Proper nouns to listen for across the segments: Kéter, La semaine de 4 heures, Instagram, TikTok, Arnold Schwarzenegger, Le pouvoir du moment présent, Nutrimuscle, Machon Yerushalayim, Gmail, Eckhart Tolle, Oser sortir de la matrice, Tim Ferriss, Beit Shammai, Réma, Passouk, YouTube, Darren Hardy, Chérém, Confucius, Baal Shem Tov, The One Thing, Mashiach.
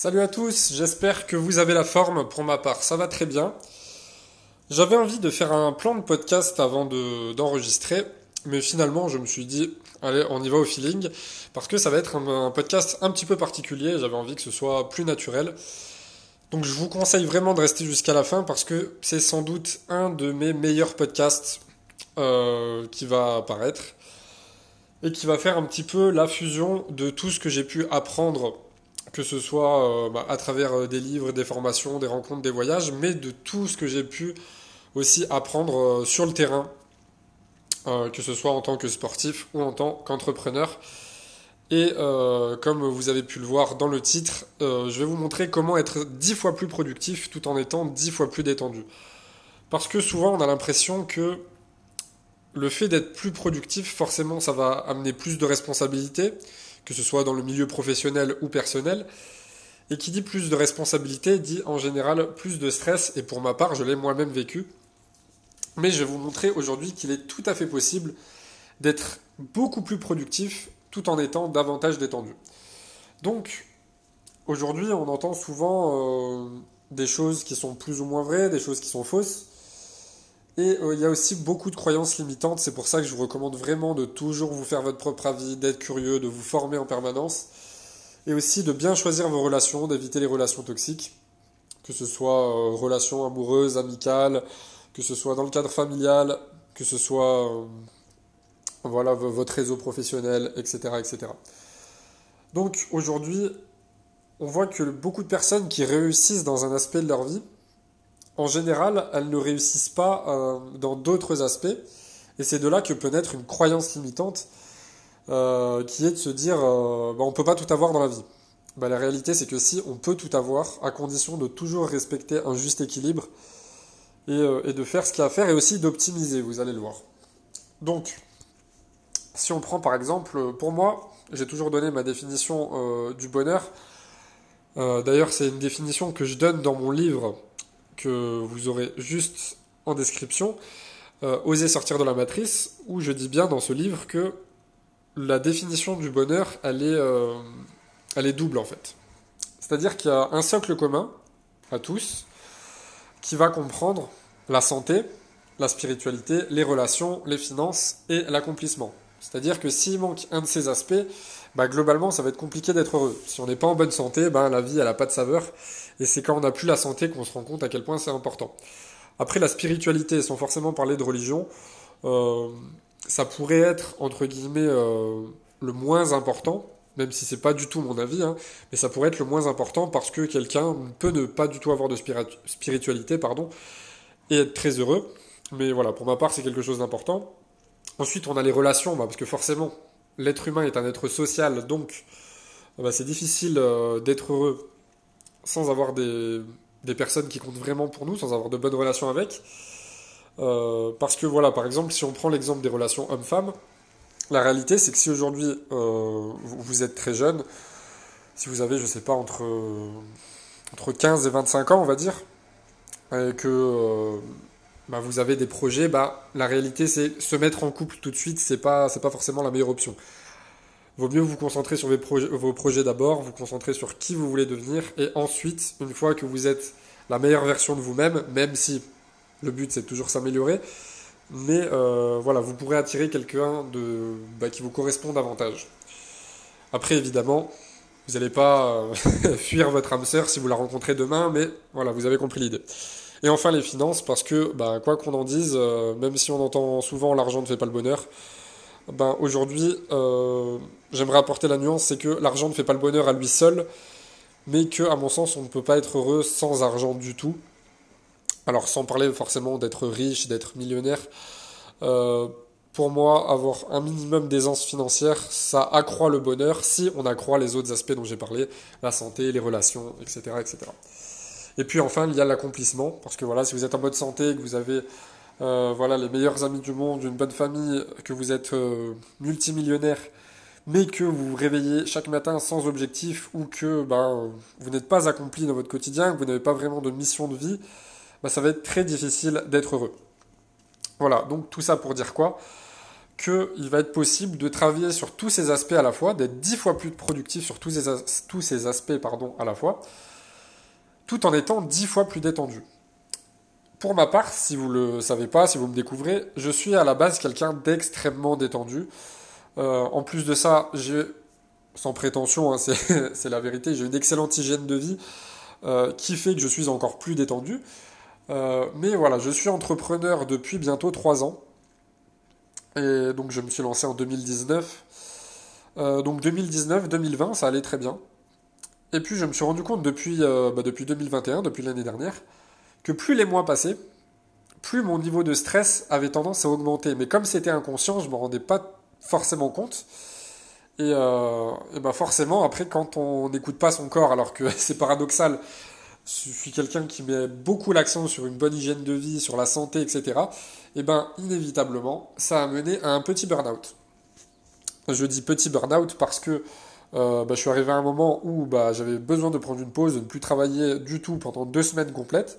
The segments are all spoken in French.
Salut à tous, j'espère que vous avez la forme. Pour ma part, ça va très bien. J'avais envie de faire un plan de podcast avant d'enregistrer, mais finalement je me suis dit, allez, on y va au feeling, parce que ça va être un podcast un petit peu particulier, j'avais envie que ce soit plus naturel. Donc je vous conseille vraiment de rester jusqu'à la fin, parce que c'est sans doute un de mes meilleurs podcasts qui va apparaître, et qui va faire un petit peu la fusion de tout ce que j'ai pu apprendre, que ce soit à travers des livres, des formations, des rencontres, des voyages, mais de tout ce que j'ai pu aussi apprendre sur le terrain, que ce soit en tant que sportif ou en tant qu'entrepreneur. Et comme vous avez pu le voir dans le titre, je vais vous montrer comment être 10 fois plus productif tout en étant 10 fois plus détendu. Parce que souvent on a l'impression que le fait d'être plus productif, forcément ça va amener plus de responsabilités, que ce soit dans le milieu professionnel ou personnel. Et qui dit plus de responsabilité, dit en général plus de stress. Et pour ma part, je l'ai moi-même vécu. Mais je vais vous montrer aujourd'hui qu'il est tout à fait possible d'être beaucoup plus productif tout en étant davantage détendu. Donc, aujourd'hui, on entend souvent des choses qui sont plus ou moins vraies, des choses qui sont fausses. Et il y a aussi beaucoup de croyances limitantes, c'est pour ça que je vous recommande vraiment de toujours vous faire votre propre avis, d'être curieux, de vous former en permanence, et aussi de bien choisir vos relations, d'éviter les relations toxiques, que ce soit relations amoureuses, amicales, que ce soit dans le cadre familial, que ce soit votre réseau professionnel, etc., etc. Donc aujourd'hui, on voit que beaucoup de personnes qui réussissent dans un aspect de leur vie, en général, elles ne réussissent pas dans d'autres aspects, et c'est de là que peut naître une croyance limitante qui est de se dire on ne peut pas tout avoir dans la vie. La réalité, c'est que si, on peut tout avoir, à condition de toujours respecter un juste équilibre et de faire ce qu'il y a à faire, et aussi d'optimiser, vous allez le voir. Donc, si on prend par exemple, pour moi, j'ai toujours donné ma définition du bonheur. D'ailleurs, c'est une définition que je donne dans mon livre, que vous aurez juste en description, Oser sortir de la matrice, où je dis bien dans ce livre que la définition du bonheur, elle est double en fait. C'est-à-dire qu'il y a un socle commun à tous qui va comprendre la santé, la spiritualité, les relations, les finances et l'accomplissement. C'est-à-dire que s'il manque un de ces aspects, globalement, ça va être compliqué d'être heureux. Si on n'est pas en bonne santé, la vie, elle n'a pas de saveur. Et c'est quand on n'a plus la santé qu'on se rend compte à quel point c'est important. Après, la spiritualité, sans forcément parler de religion, ça pourrait être, entre guillemets, le moins important, même si c'est pas du tout mon avis, hein, mais ça pourrait être le moins important parce que quelqu'un peut ne pas du tout avoir de spiritualité, et être très heureux. Mais voilà, pour ma part, c'est quelque chose d'important. Ensuite, on a les relations, parce que forcément, l'être humain est un être social, donc c'est difficile d'être heureux sans avoir des personnes qui comptent vraiment pour nous, sans avoir de bonnes relations avec. Parce que, par exemple, si on prend l'exemple des relations homme-femme, la réalité, c'est que si aujourd'hui, vous êtes très jeune, si vous avez, je sais pas, entre 15 et 25 ans, on va dire, et que... vous avez des projets, la réalité c'est se mettre en couple tout de suite, c'est pas forcément la meilleure option. Vaut mieux vous concentrer sur vos projets d'abord, vous concentrer sur qui vous voulez devenir, et ensuite, une fois que vous êtes la meilleure version de vous-même, même si le but c'est toujours s'améliorer, mais vous pourrez attirer quelqu'un qui vous correspond davantage. Après évidemment, vous n'allez pas fuir votre âme sœur si vous la rencontrez demain, mais voilà, vous avez compris l'idée. Et enfin les finances, parce que quoi qu'on en dise, même si on entend souvent l'argent ne fait pas le bonheur, aujourd'hui j'aimerais apporter la nuance, c'est que l'argent ne fait pas le bonheur à lui seul, mais que à mon sens on ne peut pas être heureux sans argent du tout. Alors sans parler forcément d'être riche, d'être millionnaire, pour moi avoir un minimum d'aisance financière, ça accroît le bonheur si on accroît les autres aspects dont j'ai parlé, la santé, les relations, etc. etc. Et puis enfin, il y a l'accomplissement, parce que si vous êtes en bonne santé, que vous avez les meilleurs amis du monde, une bonne famille, que vous êtes multimillionnaire, mais que vous vous réveillez chaque matin sans objectif, ou que vous n'êtes pas accompli dans votre quotidien, que vous n'avez pas vraiment de mission de vie, ça va être très difficile d'être heureux. Voilà, donc tout ça pour dire quoi ? qu'il va être possible de travailler sur tous ces aspects à la fois, d'être 10 fois plus productif sur tous ces aspects à la fois, tout en étant 10 fois plus détendu. Pour ma part, si vous ne le savez pas, si vous me découvrez, je suis à la base quelqu'un d'extrêmement détendu. En plus de ça, j'ai, sans prétention, hein, c'est la vérité, j'ai une excellente hygiène de vie qui fait que je suis encore plus détendu. Mais voilà, je suis entrepreneur depuis bientôt 3 ans. Et donc je me suis lancé en 2019. Donc 2019, 2020, ça allait très bien. Et puis je me suis rendu compte depuis 2021, depuis l'année dernière, que plus les mois passaient, plus mon niveau de stress avait tendance à augmenter. Mais comme c'était inconscient, je ne m'en rendais pas forcément compte. Et ben forcément, après, quand on n'écoute pas son corps, alors que c'est paradoxal, je suis quelqu'un qui met beaucoup l'accent sur une bonne hygiène de vie, sur la santé, etc., et ben inévitablement, ça a mené à un petit burn-out. Je dis petit burn-out parce que je suis arrivé à un moment où j'avais besoin de prendre une pause, de ne plus travailler du tout pendant 2 semaines complètes.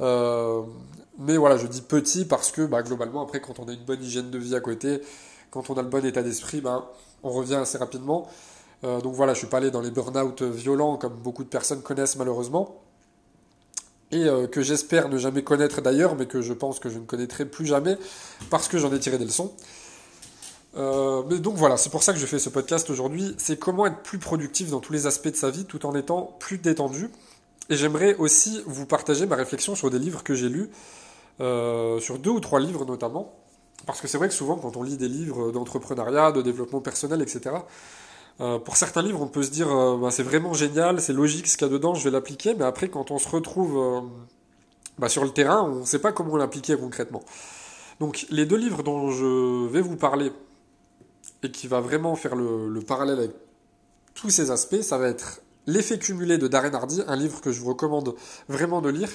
Mais voilà, je dis petit parce que globalement, après, quand on a une bonne hygiène de vie à côté, quand on a le bon état d'esprit, on revient assez rapidement. Donc voilà, je suis pas allé dans les burn-out violents comme beaucoup de personnes connaissent malheureusement et que j'espère ne jamais connaître d'ailleurs, mais que je pense que je ne connaîtrai plus jamais parce que j'en ai tiré des leçons. Mais donc voilà, c'est pour ça que je fais ce podcast aujourd'hui, c'est comment être plus productif dans tous les aspects de sa vie tout en étant plus détendu. Et j'aimerais aussi vous partager ma réflexion sur des livres que j'ai lus, sur 2 ou 3 livres notamment, parce que c'est vrai que souvent quand on lit des livres d'entrepreneuriat, de développement personnel, etc., pour certains livres on peut se dire c'est vraiment génial, c'est logique ce qu'il y a dedans, je vais l'appliquer, mais après quand on se retrouve sur le terrain, on ne sait pas comment l'appliquer concrètement. Donc les 2 livres dont je vais vous parler et qui va vraiment faire le parallèle avec tous ces aspects, ça va être L'effet cumulé de Darren Hardy, un livre que je vous recommande vraiment de lire,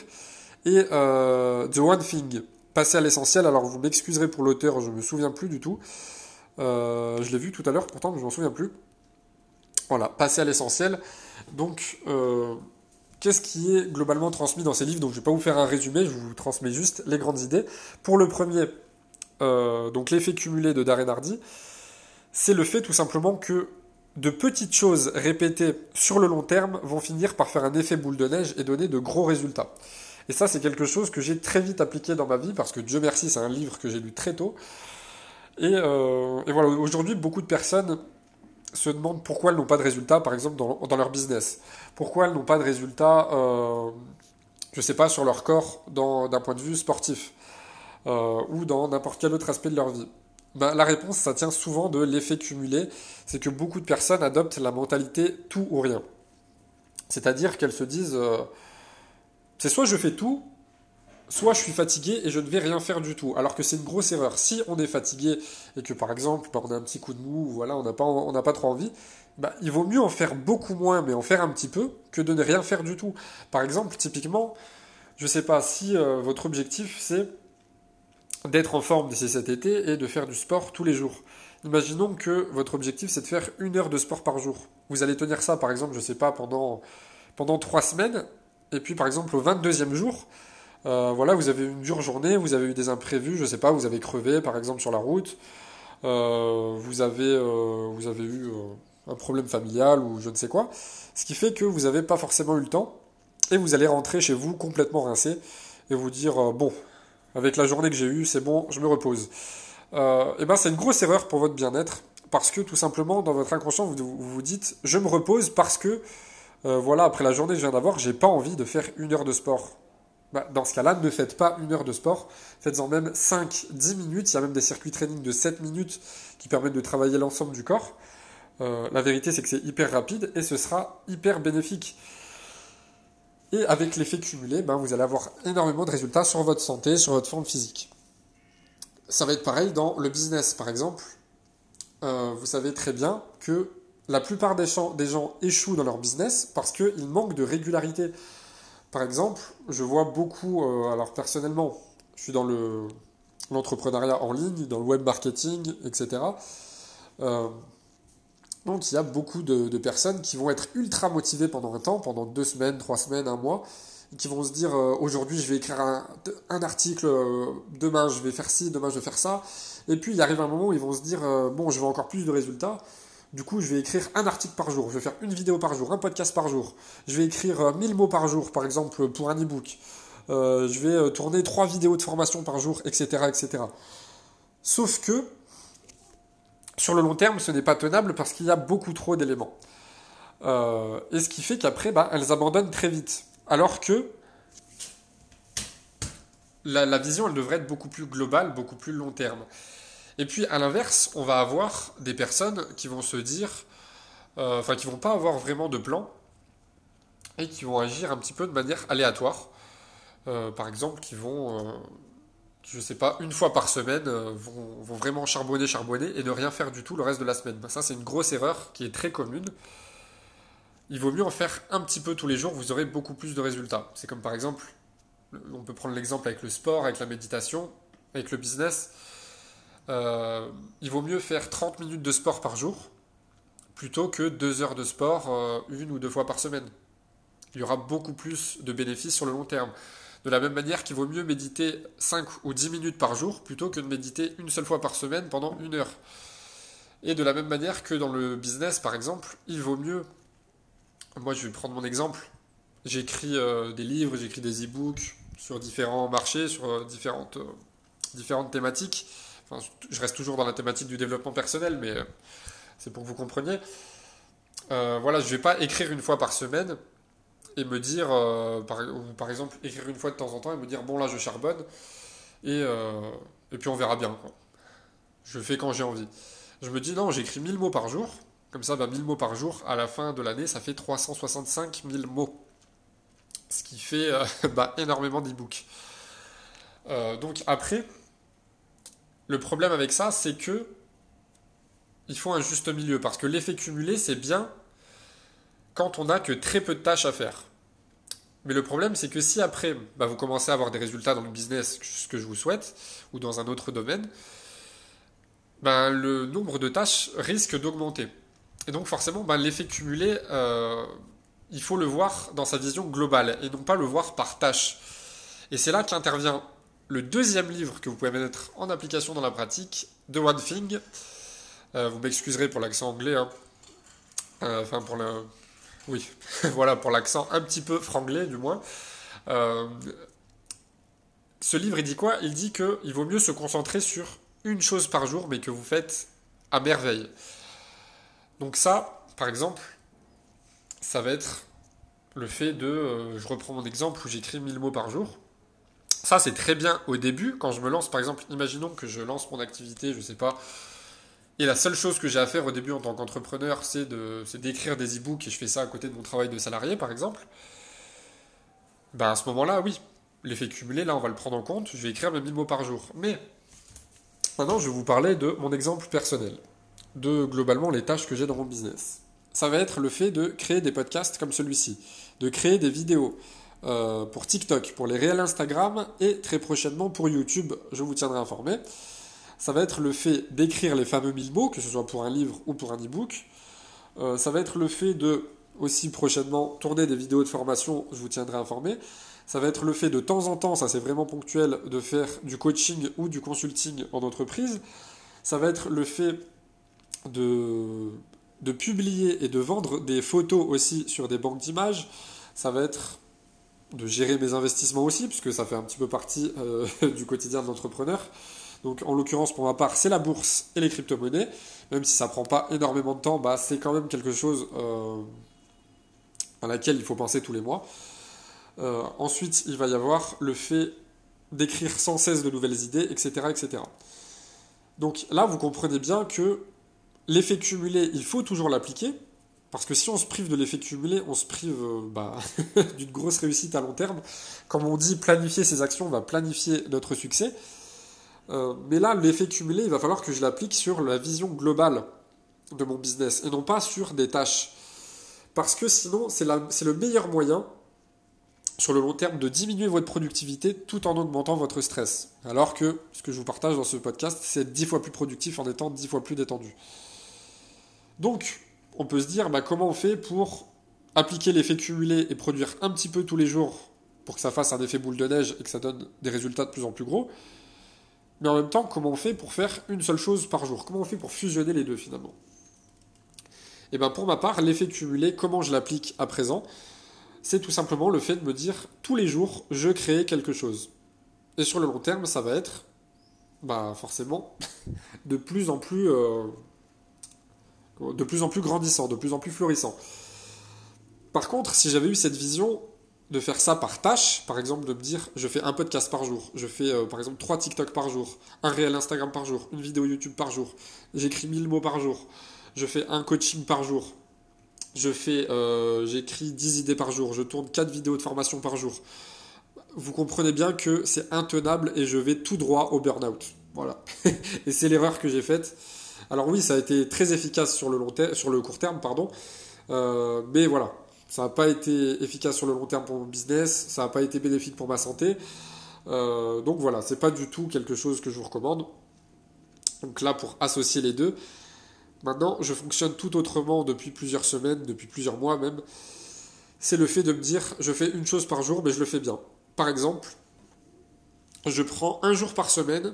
et The One Thing, Passer à l'essentiel. Alors vous m'excuserez pour l'auteur, je ne me souviens plus du tout. Je l'ai vu tout à l'heure pourtant, mais je ne m'en souviens plus. Voilà, Passer à l'essentiel. Donc, qu'est-ce qui est globalement transmis dans ces livres? Donc je ne vais pas vous faire un résumé, je vous transmets juste les grandes idées. Pour le premier, donc L'effet cumulé de Darren Hardy, c'est le fait tout simplement que de petites choses répétées sur le long terme vont finir par faire un effet boule de neige et donner de gros résultats. Et ça, c'est quelque chose que j'ai très vite appliqué dans ma vie, parce que Dieu merci, c'est un livre que j'ai lu très tôt. Et voilà, aujourd'hui, beaucoup de personnes se demandent pourquoi elles n'ont pas de résultats, par exemple, dans leur business. Pourquoi elles n'ont pas de résultats, je ne sais pas, sur leur corps, d'un point de vue sportif, ou dans n'importe quel autre aspect de leur vie. La réponse, ça tient souvent de l'effet cumulé, c'est que beaucoup de personnes adoptent la mentalité tout ou rien. C'est-à-dire qu'elles se disent, c'est soit je fais tout, soit je suis fatigué et je ne vais rien faire du tout. Alors que c'est une grosse erreur. Si on est fatigué et que par exemple, on a un petit coup de mou, voilà, on n'a pas trop envie, il vaut mieux en faire beaucoup moins, mais en faire un petit peu, que de ne rien faire du tout. Par exemple, typiquement, je sais pas si votre objectif c'est d'être en forme d'ici cet été et de faire du sport tous les jours. Imaginons que votre objectif, c'est de faire 1 heure de sport par jour. Vous allez tenir ça, par exemple, je ne sais pas, pendant 3 semaines, et puis par exemple au 22e jour, vous avez eu une dure journée, vous avez eu des imprévus, je ne sais pas, vous avez crevé, par exemple, sur la route, vous avez eu un problème familial ou je ne sais quoi, ce qui fait que vous n'avez pas forcément eu le temps, et vous allez rentrer chez vous complètement rincé, et vous dire, avec la journée que j'ai eue, c'est bon, je me repose. C'est une grosse erreur pour votre bien-être, parce que tout simplement, dans votre inconscient, vous vous dites, je me repose parce que, après la journée que je viens d'avoir, j'ai pas envie de faire 1 heure de sport. Dans ce cas-là, ne faites pas 1 heure de sport, faites-en même 5, 10 minutes, il y a même des circuits training de 7 minutes qui permettent de travailler l'ensemble du corps. La vérité, c'est que c'est hyper rapide et ce sera hyper bénéfique. Et avec l'effet cumulé, vous allez avoir énormément de résultats sur votre santé, sur votre forme physique. Ça va être pareil dans le business, par exemple. Vous savez très bien que la plupart des gens échouent dans leur business parce qu'ils manquent de régularité. Par exemple, je vois beaucoup... alors personnellement, je suis dans l'entrepreneuriat en ligne, dans le web marketing, etc. Donc il y a beaucoup de personnes qui vont être ultra motivées pendant un temps, pendant 2 semaines, 3 semaines, 1 mois, qui vont se dire aujourd'hui je vais écrire un article, demain je vais faire ci, demain je vais faire ça, et puis il arrive un moment où ils vont se dire bon, je veux encore plus de résultats, du coup je vais écrire un article par jour, je vais faire une vidéo par jour, un podcast par jour, je vais écrire 1000 mots par jour par exemple pour un e-book, je vais tourner 3 vidéos de formation par jour, etc., etc. Sauf que sur le long terme ce n'est pas tenable parce qu'il y a beaucoup trop d'éléments. Et ce qui fait qu'après, elles abandonnent très vite. Alors que la vision, elle devrait être beaucoup plus globale, beaucoup plus long terme. Et puis, à l'inverse, on va avoir des personnes qui vont se dire... qui vont pas avoir vraiment de plan et qui vont agir un petit peu de manière aléatoire. Par exemple, qui vont... je sais pas, une fois par semaine, vont vraiment charbonner et ne rien faire du tout le reste de la semaine. Ça, c'est une grosse erreur qui est très commune. Il vaut mieux en faire un petit peu tous les jours, vous aurez beaucoup plus de résultats. C'est comme par exemple, on peut prendre l'exemple avec le sport, avec la méditation, avec le business. Il vaut mieux faire 30 minutes de sport par jour, plutôt que 2 heures de sport une ou 2 fois par semaine. Il y aura beaucoup plus de bénéfices sur le long terme. De la même manière qu'il vaut mieux méditer 5 ou 10 minutes par jour, plutôt que de méditer une seule fois par semaine pendant 1 heure. Et de la même manière que dans le business, par exemple, il vaut mieux... Moi, je vais prendre mon exemple. J'écris des livres, j'écris des e-books sur différents marchés, sur différentes thématiques. Enfin, je reste toujours dans la thématique du développement personnel, mais c'est pour que vous compreniez. Je ne vais pas écrire une fois par semaine et me dire, par exemple, écrire une fois de temps en temps et me dire, bon là, je charbonne et puis on verra bien, quoi. Je fais quand j'ai envie. Je me dis, non, j'écris 1000 mots par jour. Comme ça, 1000 mots par jour, à la fin de l'année, ça fait 365 000 mots. Ce qui fait énormément d'e-books. Donc après, le problème avec ça, c'est que il faut un juste milieu. Parce que l'effet cumulé, c'est bien quand on n'a que très peu de tâches à faire. Mais le problème, c'est que si après, vous commencez à avoir des résultats dans le business, ce que je vous souhaite, ou dans un autre domaine, le nombre de tâches risque d'augmenter. Et donc forcément, l'effet cumulé, il faut le voir dans sa vision globale et non pas le voir par tâche. Et c'est là qu'intervient le deuxième livre que vous pouvez mettre en application dans la pratique, The One Thing. Vous m'excuserez pour l'accent anglais, hein. Oui, voilà, pour l'accent un petit peu franglais du moins. Ce livre, il dit quoi ? Il dit qu'il vaut mieux se concentrer sur une chose par jour, mais que vous faites à merveille. Donc ça, par exemple, ça va être le fait de... je reprends mon exemple où j'écris 1000 mots par jour. Ça, c'est très bien au début. Quand je me lance, par exemple, imaginons que je lance mon activité, je sais pas, et la seule chose que j'ai à faire au début en tant qu'entrepreneur, c'est d'écrire des e-books, et je fais ça à côté de mon travail de salarié, par exemple. À ce moment-là, oui, l'effet cumulé, là, on va le prendre en compte. Je vais écrire mes 1000 mots par jour. Mais maintenant, je vais vous parler de mon exemple personnel, de globalement les tâches que j'ai dans mon business. Ça va être le fait de créer des podcasts comme celui-ci, de créer des vidéos pour TikTok, pour les réels Instagram et très prochainement pour YouTube, je vous tiendrai informé. Ça va être le fait d'écrire les fameux 1000 mots, que ce soit pour un livre ou pour un e-book. Ça va être le fait de, aussi prochainement, tourner des vidéos de formation, je vous tiendrai informé. Ça va être le fait de temps en temps, ça c'est vraiment ponctuel, de faire du coaching ou du consulting en entreprise. Ça va être le fait de publier et de vendre des photos aussi sur des banques d'images. Ça va être de gérer mes investissements aussi, puisque ça fait un petit peu partie du quotidien de l'entrepreneur. Donc en l'occurrence, pour ma part, c'est la bourse et les crypto-monnaies. Même si ça ne prend pas énormément de temps, c'est quand même quelque chose à laquelle il faut penser tous les mois. Ensuite, il va y avoir le fait d'écrire sans cesse de nouvelles idées, etc., etc. Donc là, vous comprenez bien que l'effet cumulé, il faut toujours l'appliquer, parce que si on se prive de l'effet cumulé, on se prive d'une grosse réussite à long terme. Comme on dit, planifier ses actions va planifier notre succès. Mais là, l'effet cumulé, il va falloir que je l'applique sur la vision globale de mon business, et non pas sur des tâches. Parce que sinon, c'est le meilleur moyen sur le long terme de diminuer votre productivité tout en augmentant votre stress. Alors que ce que je vous partage dans ce podcast, c'est être 10 fois plus productif en étant 10 fois plus détendu. Donc, on peut se dire, comment on fait pour appliquer l'effet cumulé et produire un petit peu tous les jours pour que ça fasse un effet boule de neige et que ça donne des résultats de plus en plus gros. Mais en même temps, comment on fait pour faire une seule chose par jour? Comment on fait pour fusionner les deux finalement? Et bien pour ma part, l'effet cumulé, comment je l'applique à présent? C'est tout simplement le fait de me dire, tous les jours, je crée quelque chose. Et sur le long terme, ça va être, forcément, de plus en plus grandissant, de plus en plus florissant. Par contre, si j'avais eu cette vision de faire ça par tâche, par exemple de me dire, je fais un podcast par jour, je fais par exemple 3 TikTok par jour, un réel Instagram par jour, une vidéo YouTube par jour, j'écris 1000 mots par jour, je fais un coaching par jour, j'écris 10 idées par jour, je tourne 4 vidéos de formation par jour, vous comprenez bien que c'est intenable et je vais tout droit au burn-out. Voilà. Et c'est l'erreur que j'ai faite. Alors oui, ça a été très efficace sur le court terme, mais voilà. Ça n'a pas été efficace sur le long terme pour mon business, ça n'a pas été bénéfique pour ma santé. Donc voilà, c'est pas du tout quelque chose que je vous recommande. Donc là, pour associer les deux. Maintenant, je fonctionne tout autrement depuis plusieurs semaines, depuis plusieurs mois même. C'est le fait de me dire, je fais une chose par jour, mais je le fais bien. Par exemple, je prends un jour par semaine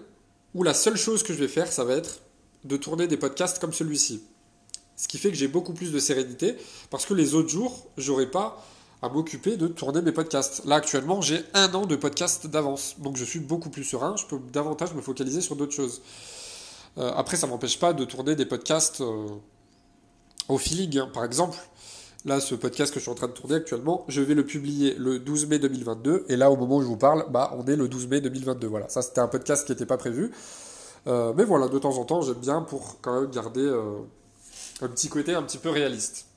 où la seule chose que je vais faire, ça va être de tourner des podcasts comme celui-ci. Ce qui fait que j'ai beaucoup plus de sérénité, parce que les autres jours, j'aurais pas à m'occuper de tourner mes podcasts. Là, actuellement, j'ai 1 an de podcasts d'avance, donc je suis beaucoup plus serein, je peux davantage me focaliser sur d'autres choses. Après, ça m'empêche pas de tourner des podcasts au feeling, hein. Par exemple, là, ce podcast que je suis en train de tourner actuellement, je vais le publier le 12 mai 2022, et là, au moment où je vous parle, on est le 12 mai 2022, voilà. Ça, c'était un podcast qui n'était pas prévu, mais voilà, de temps en temps, j'aime bien pour quand même garder... un petit côté un petit peu réaliste.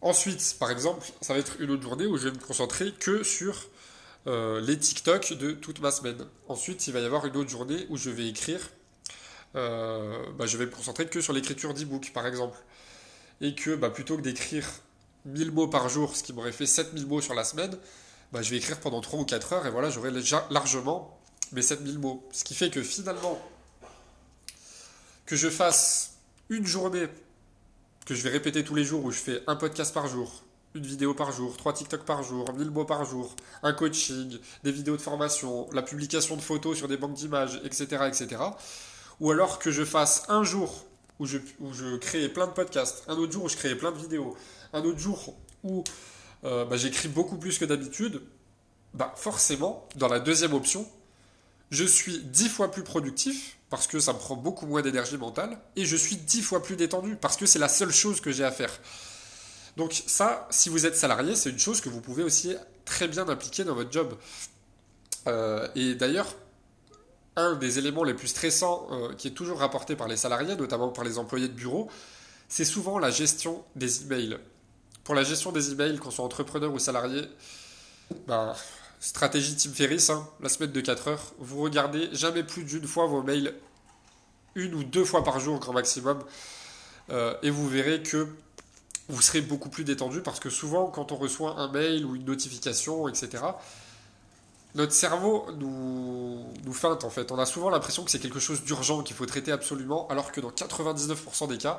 Ensuite, par exemple, ça va être une autre journée où je vais me concentrer que sur les TikTok de toute ma semaine. Ensuite, il va y avoir une autre journée où je vais écrire. Je vais me concentrer que sur l'écriture d'e-book, par exemple. Et que plutôt que d'écrire 1000 mots par jour, ce qui m'aurait fait 7000 mots sur la semaine, je vais écrire pendant 3 ou 4 heures et voilà, j'aurai largement mes 7000 mots. Ce qui fait que finalement... que je fasse une journée que je vais répéter tous les jours où je fais un podcast par jour, une vidéo par jour, 3 TikTok par jour, 1000 mots par jour, un coaching, des vidéos de formation, la publication de photos sur des banques d'images, etc., etc. Ou alors que je fasse un jour où je crée plein de podcasts, un autre jour où je crée plein de vidéos, un autre jour où j'écris beaucoup plus que d'habitude, forcément, dans la deuxième option, je suis 10 fois plus productif parce que ça me prend beaucoup moins d'énergie mentale et je suis 10 fois plus détendu parce que c'est la seule chose que j'ai à faire. Donc ça, si vous êtes salarié, c'est une chose que vous pouvez aussi très bien appliquer dans votre job. Et d'ailleurs, un des éléments les plus stressants qui est toujours rapporté par les salariés, notamment par les employés de bureau, c'est souvent la gestion des emails. Pour la gestion des emails, qu'on soit entrepreneur ou salarié, stratégie Tim Ferriss, la semaine de 4 heures, vous regardez jamais plus d'une fois vos mails, 1 ou 2 fois par jour, grand maximum, et vous verrez que vous serez beaucoup plus détendu, parce que souvent, quand on reçoit un mail ou une notification, etc., notre cerveau nous feinte, en fait. On a souvent l'impression que c'est quelque chose d'urgent, qu'il faut traiter absolument, alors que dans 99% des cas,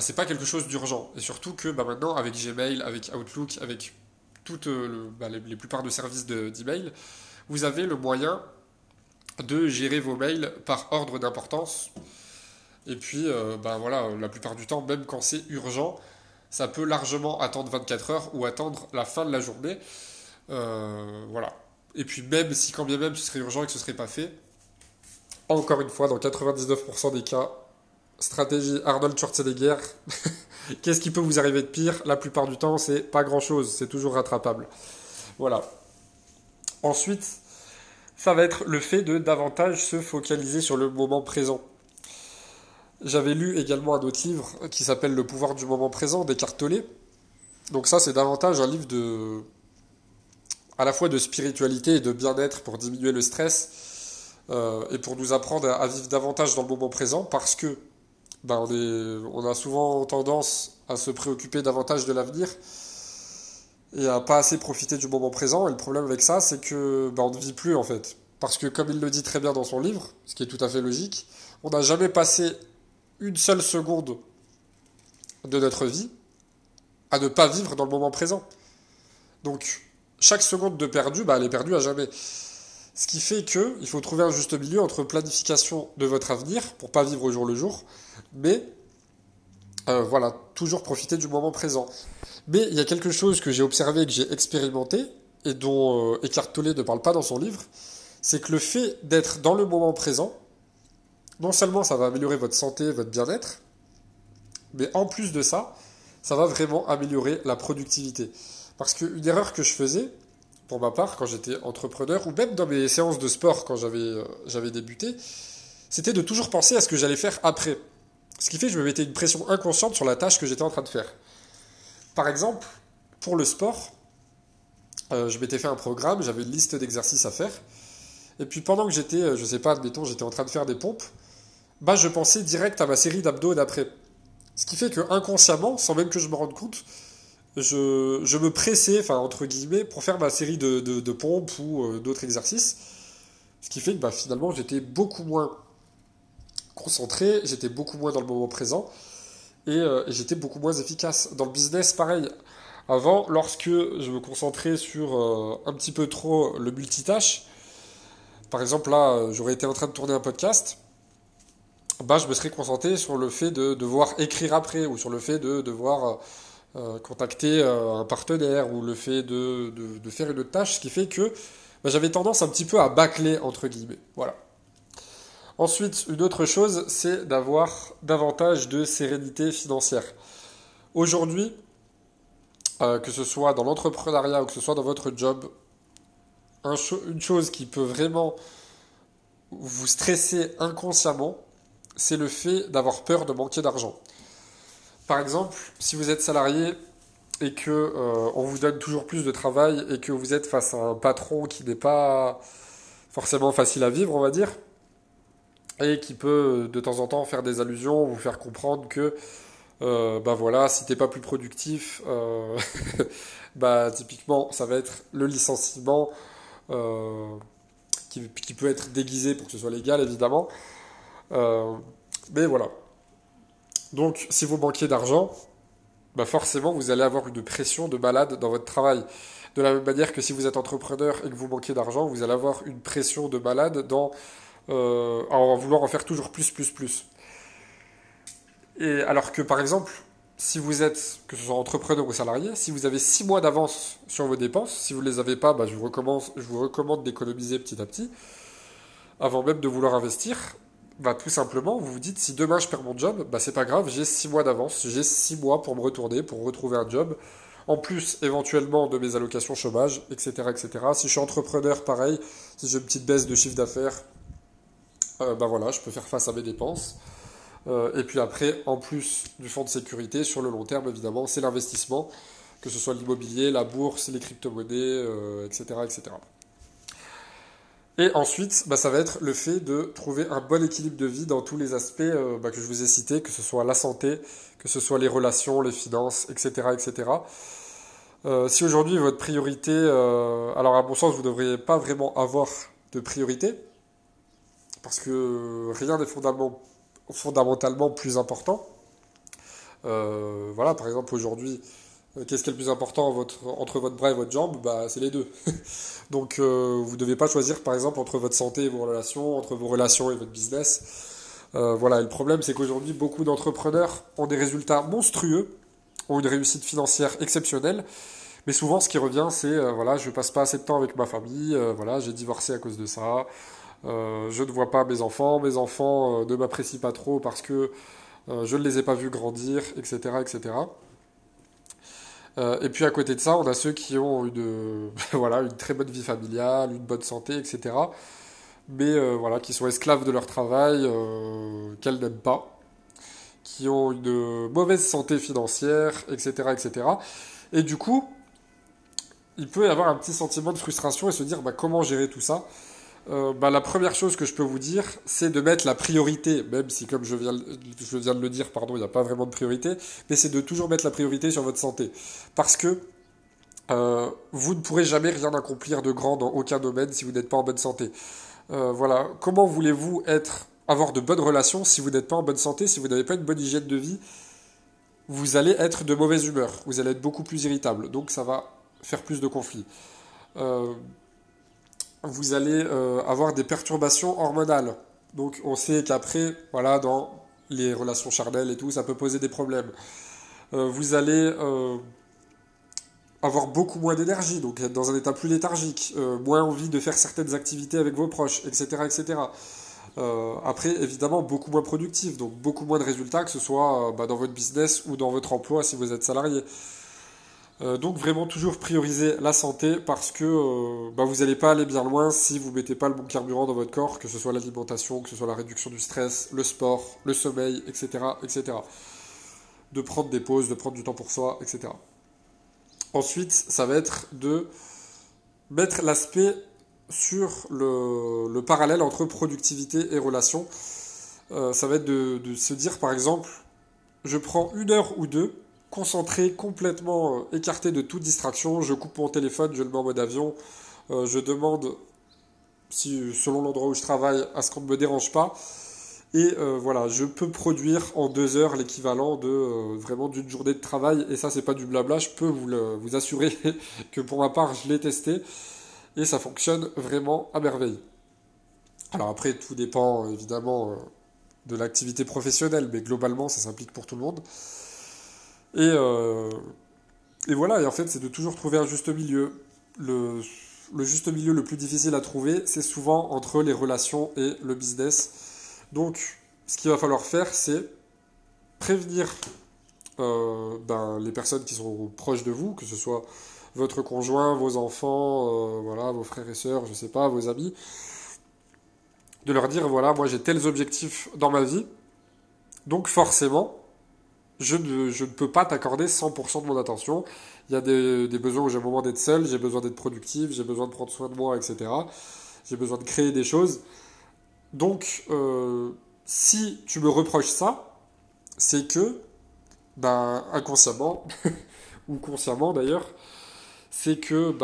c'est pas quelque chose d'urgent. Et surtout que maintenant, avec Gmail, avec Outlook, avec... toutes les plupart de services d'email, vous avez le moyen de gérer vos mails par ordre d'importance. Et puis, la plupart du temps, même quand c'est urgent, ça peut largement attendre 24 heures ou attendre la fin de la journée. Voilà. Et puis, même si quand bien même ce serait urgent et que ce ne serait pas fait, encore une fois, dans 99% des cas, stratégie Arnold Schwarzenegger... Qu'est-ce qui peut vous arriver de pire? La plupart du temps, c'est pas grand-chose. C'est toujours rattrapable. Voilà. Ensuite, ça va être le fait de davantage se focaliser sur le moment présent. J'avais lu également un autre livre qui s'appelle « Le pouvoir du moment présent » d'Eckhart Tolle. Donc ça, c'est davantage un livre à la fois de spiritualité et de bien-être pour diminuer le stress et pour nous apprendre à vivre davantage dans le moment présent parce que on a souvent tendance à se préoccuper davantage de l'avenir et à pas assez profiter du moment présent. Et le problème avec ça, c'est que on ne vit plus en fait. Parce que comme il le dit très bien dans son livre, ce qui est tout à fait logique, on n'a jamais passé une seule seconde de notre vie à ne pas vivre dans le moment présent. Donc, chaque seconde de perdu, elle est perdue à jamais. Ce qui fait que il faut trouver un juste milieu entre planification de votre avenir, pour pas vivre au jour le jour, mais voilà, toujours profiter du moment présent. Mais il y a quelque chose que j'ai observé, que j'ai expérimenté, et dont Eckhart Tolle ne parle pas dans son livre, c'est que le fait d'être dans le moment présent, non seulement ça va améliorer votre santé, votre bien-être, mais en plus de ça, ça va vraiment améliorer la productivité. Parce qu'une erreur que je faisais, pour ma part, quand j'étais entrepreneur, ou même dans mes séances de sport quand j'avais débuté, c'était de toujours penser à ce que j'allais faire après. Ce qui fait que je me mettais une pression inconsciente sur la tâche que j'étais en train de faire. Par exemple, pour le sport, je m'étais fait un programme, j'avais une liste d'exercices à faire, et puis pendant que j'étais, j'étais en train de faire des pompes, je pensais direct à ma série d'abdos d'après. Ce qui fait que inconsciemment, sans même que je me rende compte, je me pressais, entre guillemets, pour faire ma série de pompes ou d'autres exercices. Ce qui fait que finalement, j'étais beaucoup moins concentré, j'étais beaucoup moins dans le moment présent et j'étais beaucoup moins efficace. Dans le business, pareil. Avant, lorsque je me concentrais sur un petit peu trop le multitâche, par exemple, là, j'aurais été en train de tourner un podcast, je me serais concentré sur le fait de devoir écrire après ou sur le fait de devoir contacter un partenaire ou le fait de faire une autre tâche, ce qui fait que j'avais tendance un petit peu à bâcler, entre guillemets. Voilà. Ensuite, une autre chose, c'est d'avoir davantage de sérénité financière. Aujourd'hui, que ce soit dans l'entrepreneuriat ou que ce soit dans votre job, une chose qui peut vraiment vous stresser inconsciemment, c'est le fait d'avoir peur de manquer d'argent. Par exemple, si vous êtes salarié et que on vous donne toujours plus de travail et que vous êtes face à un patron qui n'est pas forcément facile à vivre, on va dire, et qui peut de temps en temps faire des allusions, vous faire comprendre que si t'es pas plus productif, typiquement ça va être le licenciement qui peut être déguisé pour que ce soit légal évidemment. Mais voilà. Donc, si vous manquez d'argent, forcément, vous allez avoir une pression de malade dans votre travail. De la même manière que si vous êtes entrepreneur et que vous manquez d'argent, vous allez avoir une pression de malade en vouloir en faire toujours plus. Et alors que, par exemple, si vous êtes, que ce soit entrepreneur ou salarié, si vous avez 6 mois d'avance sur vos dépenses, si vous ne les avez pas, je vous recommande d'économiser petit à petit, avant même de vouloir investir. Tout simplement, vous vous dites, si demain je perds mon job, c'est pas grave, j'ai 6 mois d'avance, j'ai 6 mois pour me retourner, pour retrouver un job, en plus éventuellement de mes allocations chômage, etc. Si je suis entrepreneur, pareil, si j'ai une petite baisse de chiffre d'affaires, je peux faire face à mes dépenses. Et puis après, en plus du fonds de sécurité, sur le long terme, évidemment, c'est l'investissement, que ce soit l'immobilier, la bourse, les crypto-monnaies, etc. Et ensuite, ça va être le fait de trouver un bon équilibre de vie dans tous les aspects que je vous ai cités, que ce soit la santé, que ce soit les relations, les finances, etc. Si aujourd'hui, votre priorité... alors, à mon sens, vous ne devriez pas vraiment avoir de priorité, parce que rien n'est fondamentalement plus important. Par exemple, aujourd'hui... Qu'est-ce qui est le plus important entre votre bras et votre jambe ? C'est les deux. Donc, vous ne devez pas choisir, par exemple, entre votre santé et vos relations, entre vos relations et votre business. Et le problème, c'est qu'aujourd'hui, beaucoup d'entrepreneurs ont des résultats monstrueux, ont une réussite financière exceptionnelle, mais souvent, ce qui revient, c'est je ne passe pas assez de temps avec ma famille, j'ai divorcé à cause de ça, je ne vois pas mes enfants ne m'apprécient pas trop parce que je ne les ai pas vus grandir, etc. Et puis à côté de ça, on a ceux qui ont une très bonne vie familiale, une bonne santé, etc. Mais qui sont esclaves de leur travail, qu'elles n'aiment pas, qui ont une mauvaise santé financière, etc. Et du coup, il peut y avoir un petit sentiment de frustration et se dire comment gérer tout ça. La première chose que je peux vous dire, c'est de mettre la priorité, même si comme je viens de le dire, il n'y a pas vraiment de priorité, mais c'est de toujours mettre la priorité sur votre santé. Parce que vous ne pourrez jamais rien accomplir de grand dans aucun domaine si vous n'êtes pas en bonne santé. Comment voulez-vous avoir de bonnes relations si vous n'êtes pas en bonne santé, si vous n'avez pas une bonne hygiène de vie ? Vous allez être de mauvaise humeur, vous allez être beaucoup plus irritable, donc ça va faire plus de conflits. Vous allez avoir des perturbations hormonales. Donc on sait qu'après, voilà, dans les relations charnelles et tout, ça peut poser des problèmes. Vous allez avoir beaucoup moins d'énergie, donc être dans un état plus léthargique, moins envie de faire certaines activités avec vos proches, etc. etc. Après, évidemment, beaucoup moins productif, donc beaucoup moins de résultats, que ce soit dans votre business ou dans votre emploi si vous êtes salarié. Donc vraiment toujours prioriser la santé, parce que vous n'allez pas aller bien loin si vous ne mettez pas le bon carburant dans votre corps, que ce soit l'alimentation, que ce soit la réduction du stress, le sport, le sommeil, etc. etc. De prendre des pauses, de prendre du temps pour soi, etc. Ensuite, ça va être de mettre l'aspect sur le parallèle entre productivité et relation. Ça va être de se dire, par exemple, je prends une heure ou deux, concentré, complètement écarté de toute distraction, je coupe mon téléphone, je le mets en mode avion, je demande, si selon l'endroit où je travaille, à ce qu'on ne me dérange pas, et voilà, je peux produire en 2 heures l'équivalent de vraiment d'une journée de travail, et ça c'est pas du blabla, je peux vous assurer que pour ma part je l'ai testé, et ça fonctionne vraiment à merveille. Alors après, tout dépend évidemment de l'activité professionnelle, mais globalement ça s'applique pour tout le monde. Et voilà, et en fait c'est de toujours trouver un juste milieu. Le juste milieu le plus difficile à trouver, c'est souvent entre les relations et le business. Donc ce qu'il va falloir faire, c'est prévenir les personnes qui sont proches de vous, que ce soit votre conjoint, vos enfants, vos frères et sœurs, je sais pas, vos amis, de leur dire voilà, moi j'ai tels objectifs dans ma vie, donc forcément je ne peux pas t'accorder 100% de mon attention. Il y a des besoins où j'ai besoin d'être seul, j'ai besoin d'être productif, j'ai besoin de prendre soin de moi, etc. J'ai besoin de créer des choses. Donc, si tu me reproches ça, c'est que, inconsciemment, ou consciemment d'ailleurs, c'est que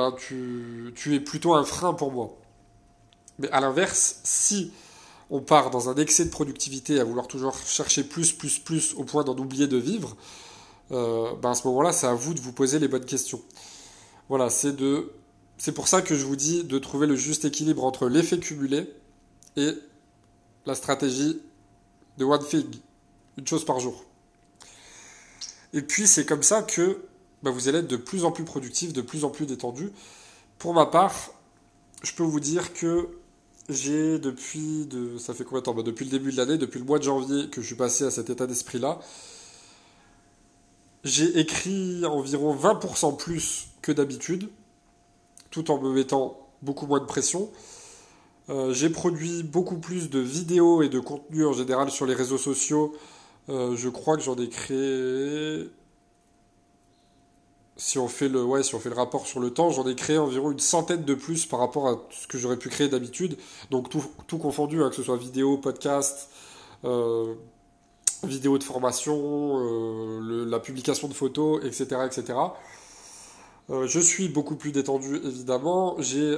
tu es plutôt un frein pour moi. Mais à l'inverse, si on part dans un excès de productivité à vouloir toujours chercher plus, au point d'en oublier de vivre, à ce moment-là, c'est à vous de vous poser les bonnes questions. Voilà, c'est pour ça que je vous dis de trouver le juste équilibre entre l'effet cumulé et la stratégie de One Thing, une chose par jour. Et puis, c'est comme ça que vous allez être de plus en plus productif, de plus en plus détendu. Pour ma part, je peux vous dire que j'ai ça fait combien de temps ? Depuis le début de l'année, depuis le mois de janvier que je suis passé à cet état d'esprit-là, j'ai écrit environ 20% plus que d'habitude, tout en me mettant beaucoup moins de pression. J'ai produit beaucoup plus de vidéos et de contenus en général sur les réseaux sociaux. Je crois que j'en ai créé, si on fait le rapport sur le temps, j'en ai créé environ une centaine de plus par rapport à ce que j'aurais pu créer d'habitude. Donc tout confondu, que ce soit vidéo, podcast, vidéo de formation, la publication de photos, etc. etc. Je suis beaucoup plus détendu, évidemment. J'ai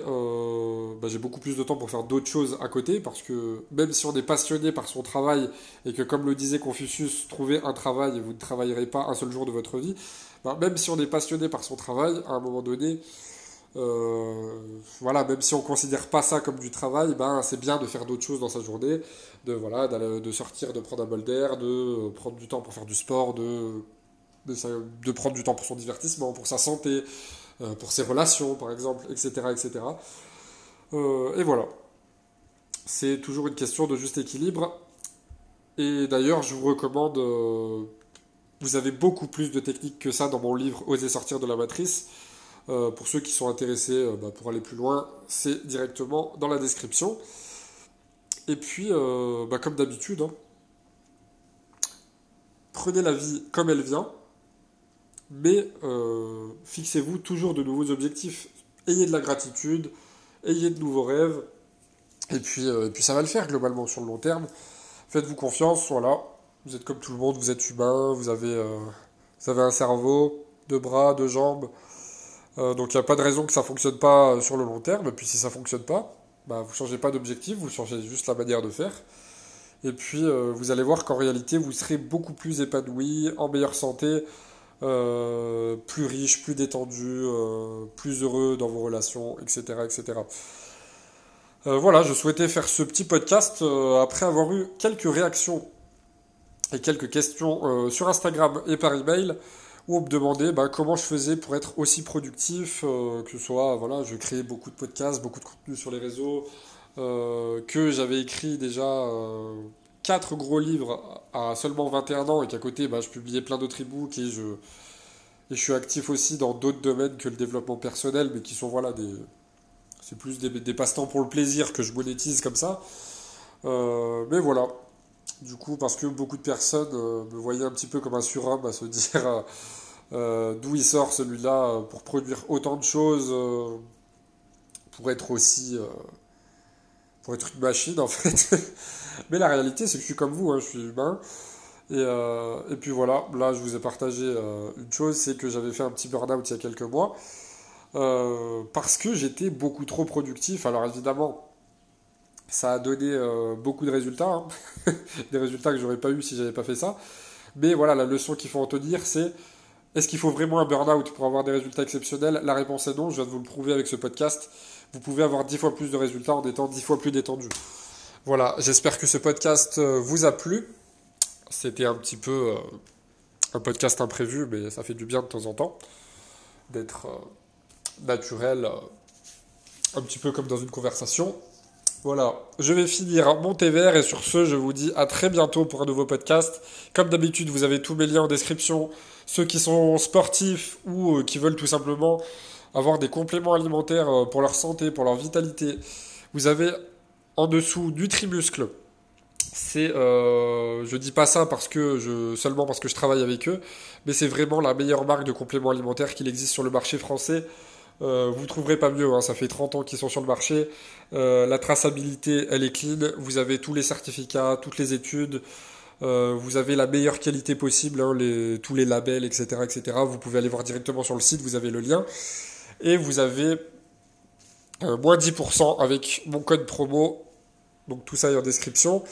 beaucoup plus de temps pour faire d'autres choses à côté, parce que même si on est passionné par son travail et que, comme le disait Confucius, trouvez un travail et vous ne travaillerez pas un seul jour de votre vie, même si on est passionné par son travail, à un moment donné, même si on ne considère pas ça comme du travail, c'est bien de faire d'autres choses dans sa journée, de sortir, de prendre un bol d'air, de prendre du temps pour faire du sport, de prendre du temps pour son divertissement, pour sa santé, pour ses relations, par exemple, etc. etc. Et voilà. C'est toujours une question de juste équilibre. Et d'ailleurs, je vous recommande... Vous avez beaucoup plus de techniques que ça dans mon livre « Oser sortir de la matrice ». Pour ceux qui sont intéressés pour aller plus loin, c'est directement dans la description. Et puis, comme d'habitude, prenez la vie comme elle vient, mais fixez-vous toujours de nouveaux objectifs. Ayez de la gratitude, ayez de nouveaux rêves, et puis ça va le faire globalement sur le long terme. Faites-vous confiance, voilà. Vous êtes comme tout le monde, vous êtes humain, vous avez un cerveau, 2 bras, 2 jambes. Donc il n'y a pas de raison que ça ne fonctionne pas sur le long terme. Et puis si ça ne fonctionne pas, vous ne changez pas d'objectif, vous changez juste la manière de faire. Et puis vous allez voir qu'en réalité, vous serez beaucoup plus épanoui, en meilleure santé, plus riche, plus détendu, plus heureux dans vos relations, etc. etc. Voilà, je souhaitais faire ce petit podcast après avoir eu quelques réactions et quelques questions sur Instagram et par email où on me demandait comment je faisais pour être aussi productif, que ce soit, voilà, je créais beaucoup de podcasts, beaucoup de contenu sur les réseaux, que j'avais écrit déjà 4 gros livres à seulement 21 ans et qu'à côté, je publiais plein d'autres e-books et je suis actif aussi dans d'autres domaines que le développement personnel, mais qui sont, voilà, c'est plus des passe-temps pour le plaisir que je monétise comme ça. Mais voilà. Du coup, parce que beaucoup de personnes me voyaient un petit peu comme un surhomme à se dire d'où il sort celui-là pour produire autant de choses, pour être aussi... pour être une machine, en fait. Mais la réalité, c'est que je suis comme vous, hein, je suis humain. Et puis voilà, là, je vous ai partagé une chose, c'est que j'avais fait un petit burn-out il y a quelques mois, parce que j'étais beaucoup trop productif. Alors évidemment, ça a donné beaucoup de résultats, hein. Des résultats que j'aurais pas eu si j'avais pas fait ça. Mais voilà, la leçon qu'il faut en tenir, c'est est-ce qu'il faut vraiment un burn-out pour avoir des résultats exceptionnels? La réponse est non, je viens de vous le prouver avec ce podcast. Vous pouvez avoir 10 fois plus de résultats en étant 10 fois plus détendu. Voilà, j'espère que ce podcast vous a plu. C'était un petit peu un podcast imprévu, mais ça fait du bien de temps en temps d'être naturel, un petit peu comme dans une conversation. Voilà, je vais finir mon thé vert et sur ce, je vous dis à très bientôt pour un nouveau podcast. Comme d'habitude, vous avez tous mes liens en description. Ceux qui sont sportifs ou qui veulent tout simplement avoir des compléments alimentaires pour leur santé, pour leur vitalité. Vous avez en dessous Nutrimuscle. C'est, je dis pas ça parce que seulement parce que je travaille avec eux, mais c'est vraiment la meilleure marque de compléments alimentaires qu'il existe sur le marché français. Vous trouverez pas mieux, hein, ça fait 30 ans qu'ils sont sur le marché. La traçabilité, elle est clean. Vous avez tous les certificats, toutes les études. Vous avez la meilleure qualité possible, hein, tous les labels, etc., etc. Vous pouvez aller voir directement sur le site, vous avez le lien. Et vous avez moins 10% avec mon code promo. Donc tout ça est en description.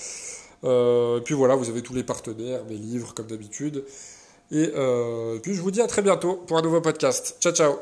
Et puis voilà, vous avez tous les partenaires, mes livres comme d'habitude. Et puis je vous dis à très bientôt pour un nouveau podcast. Ciao, ciao.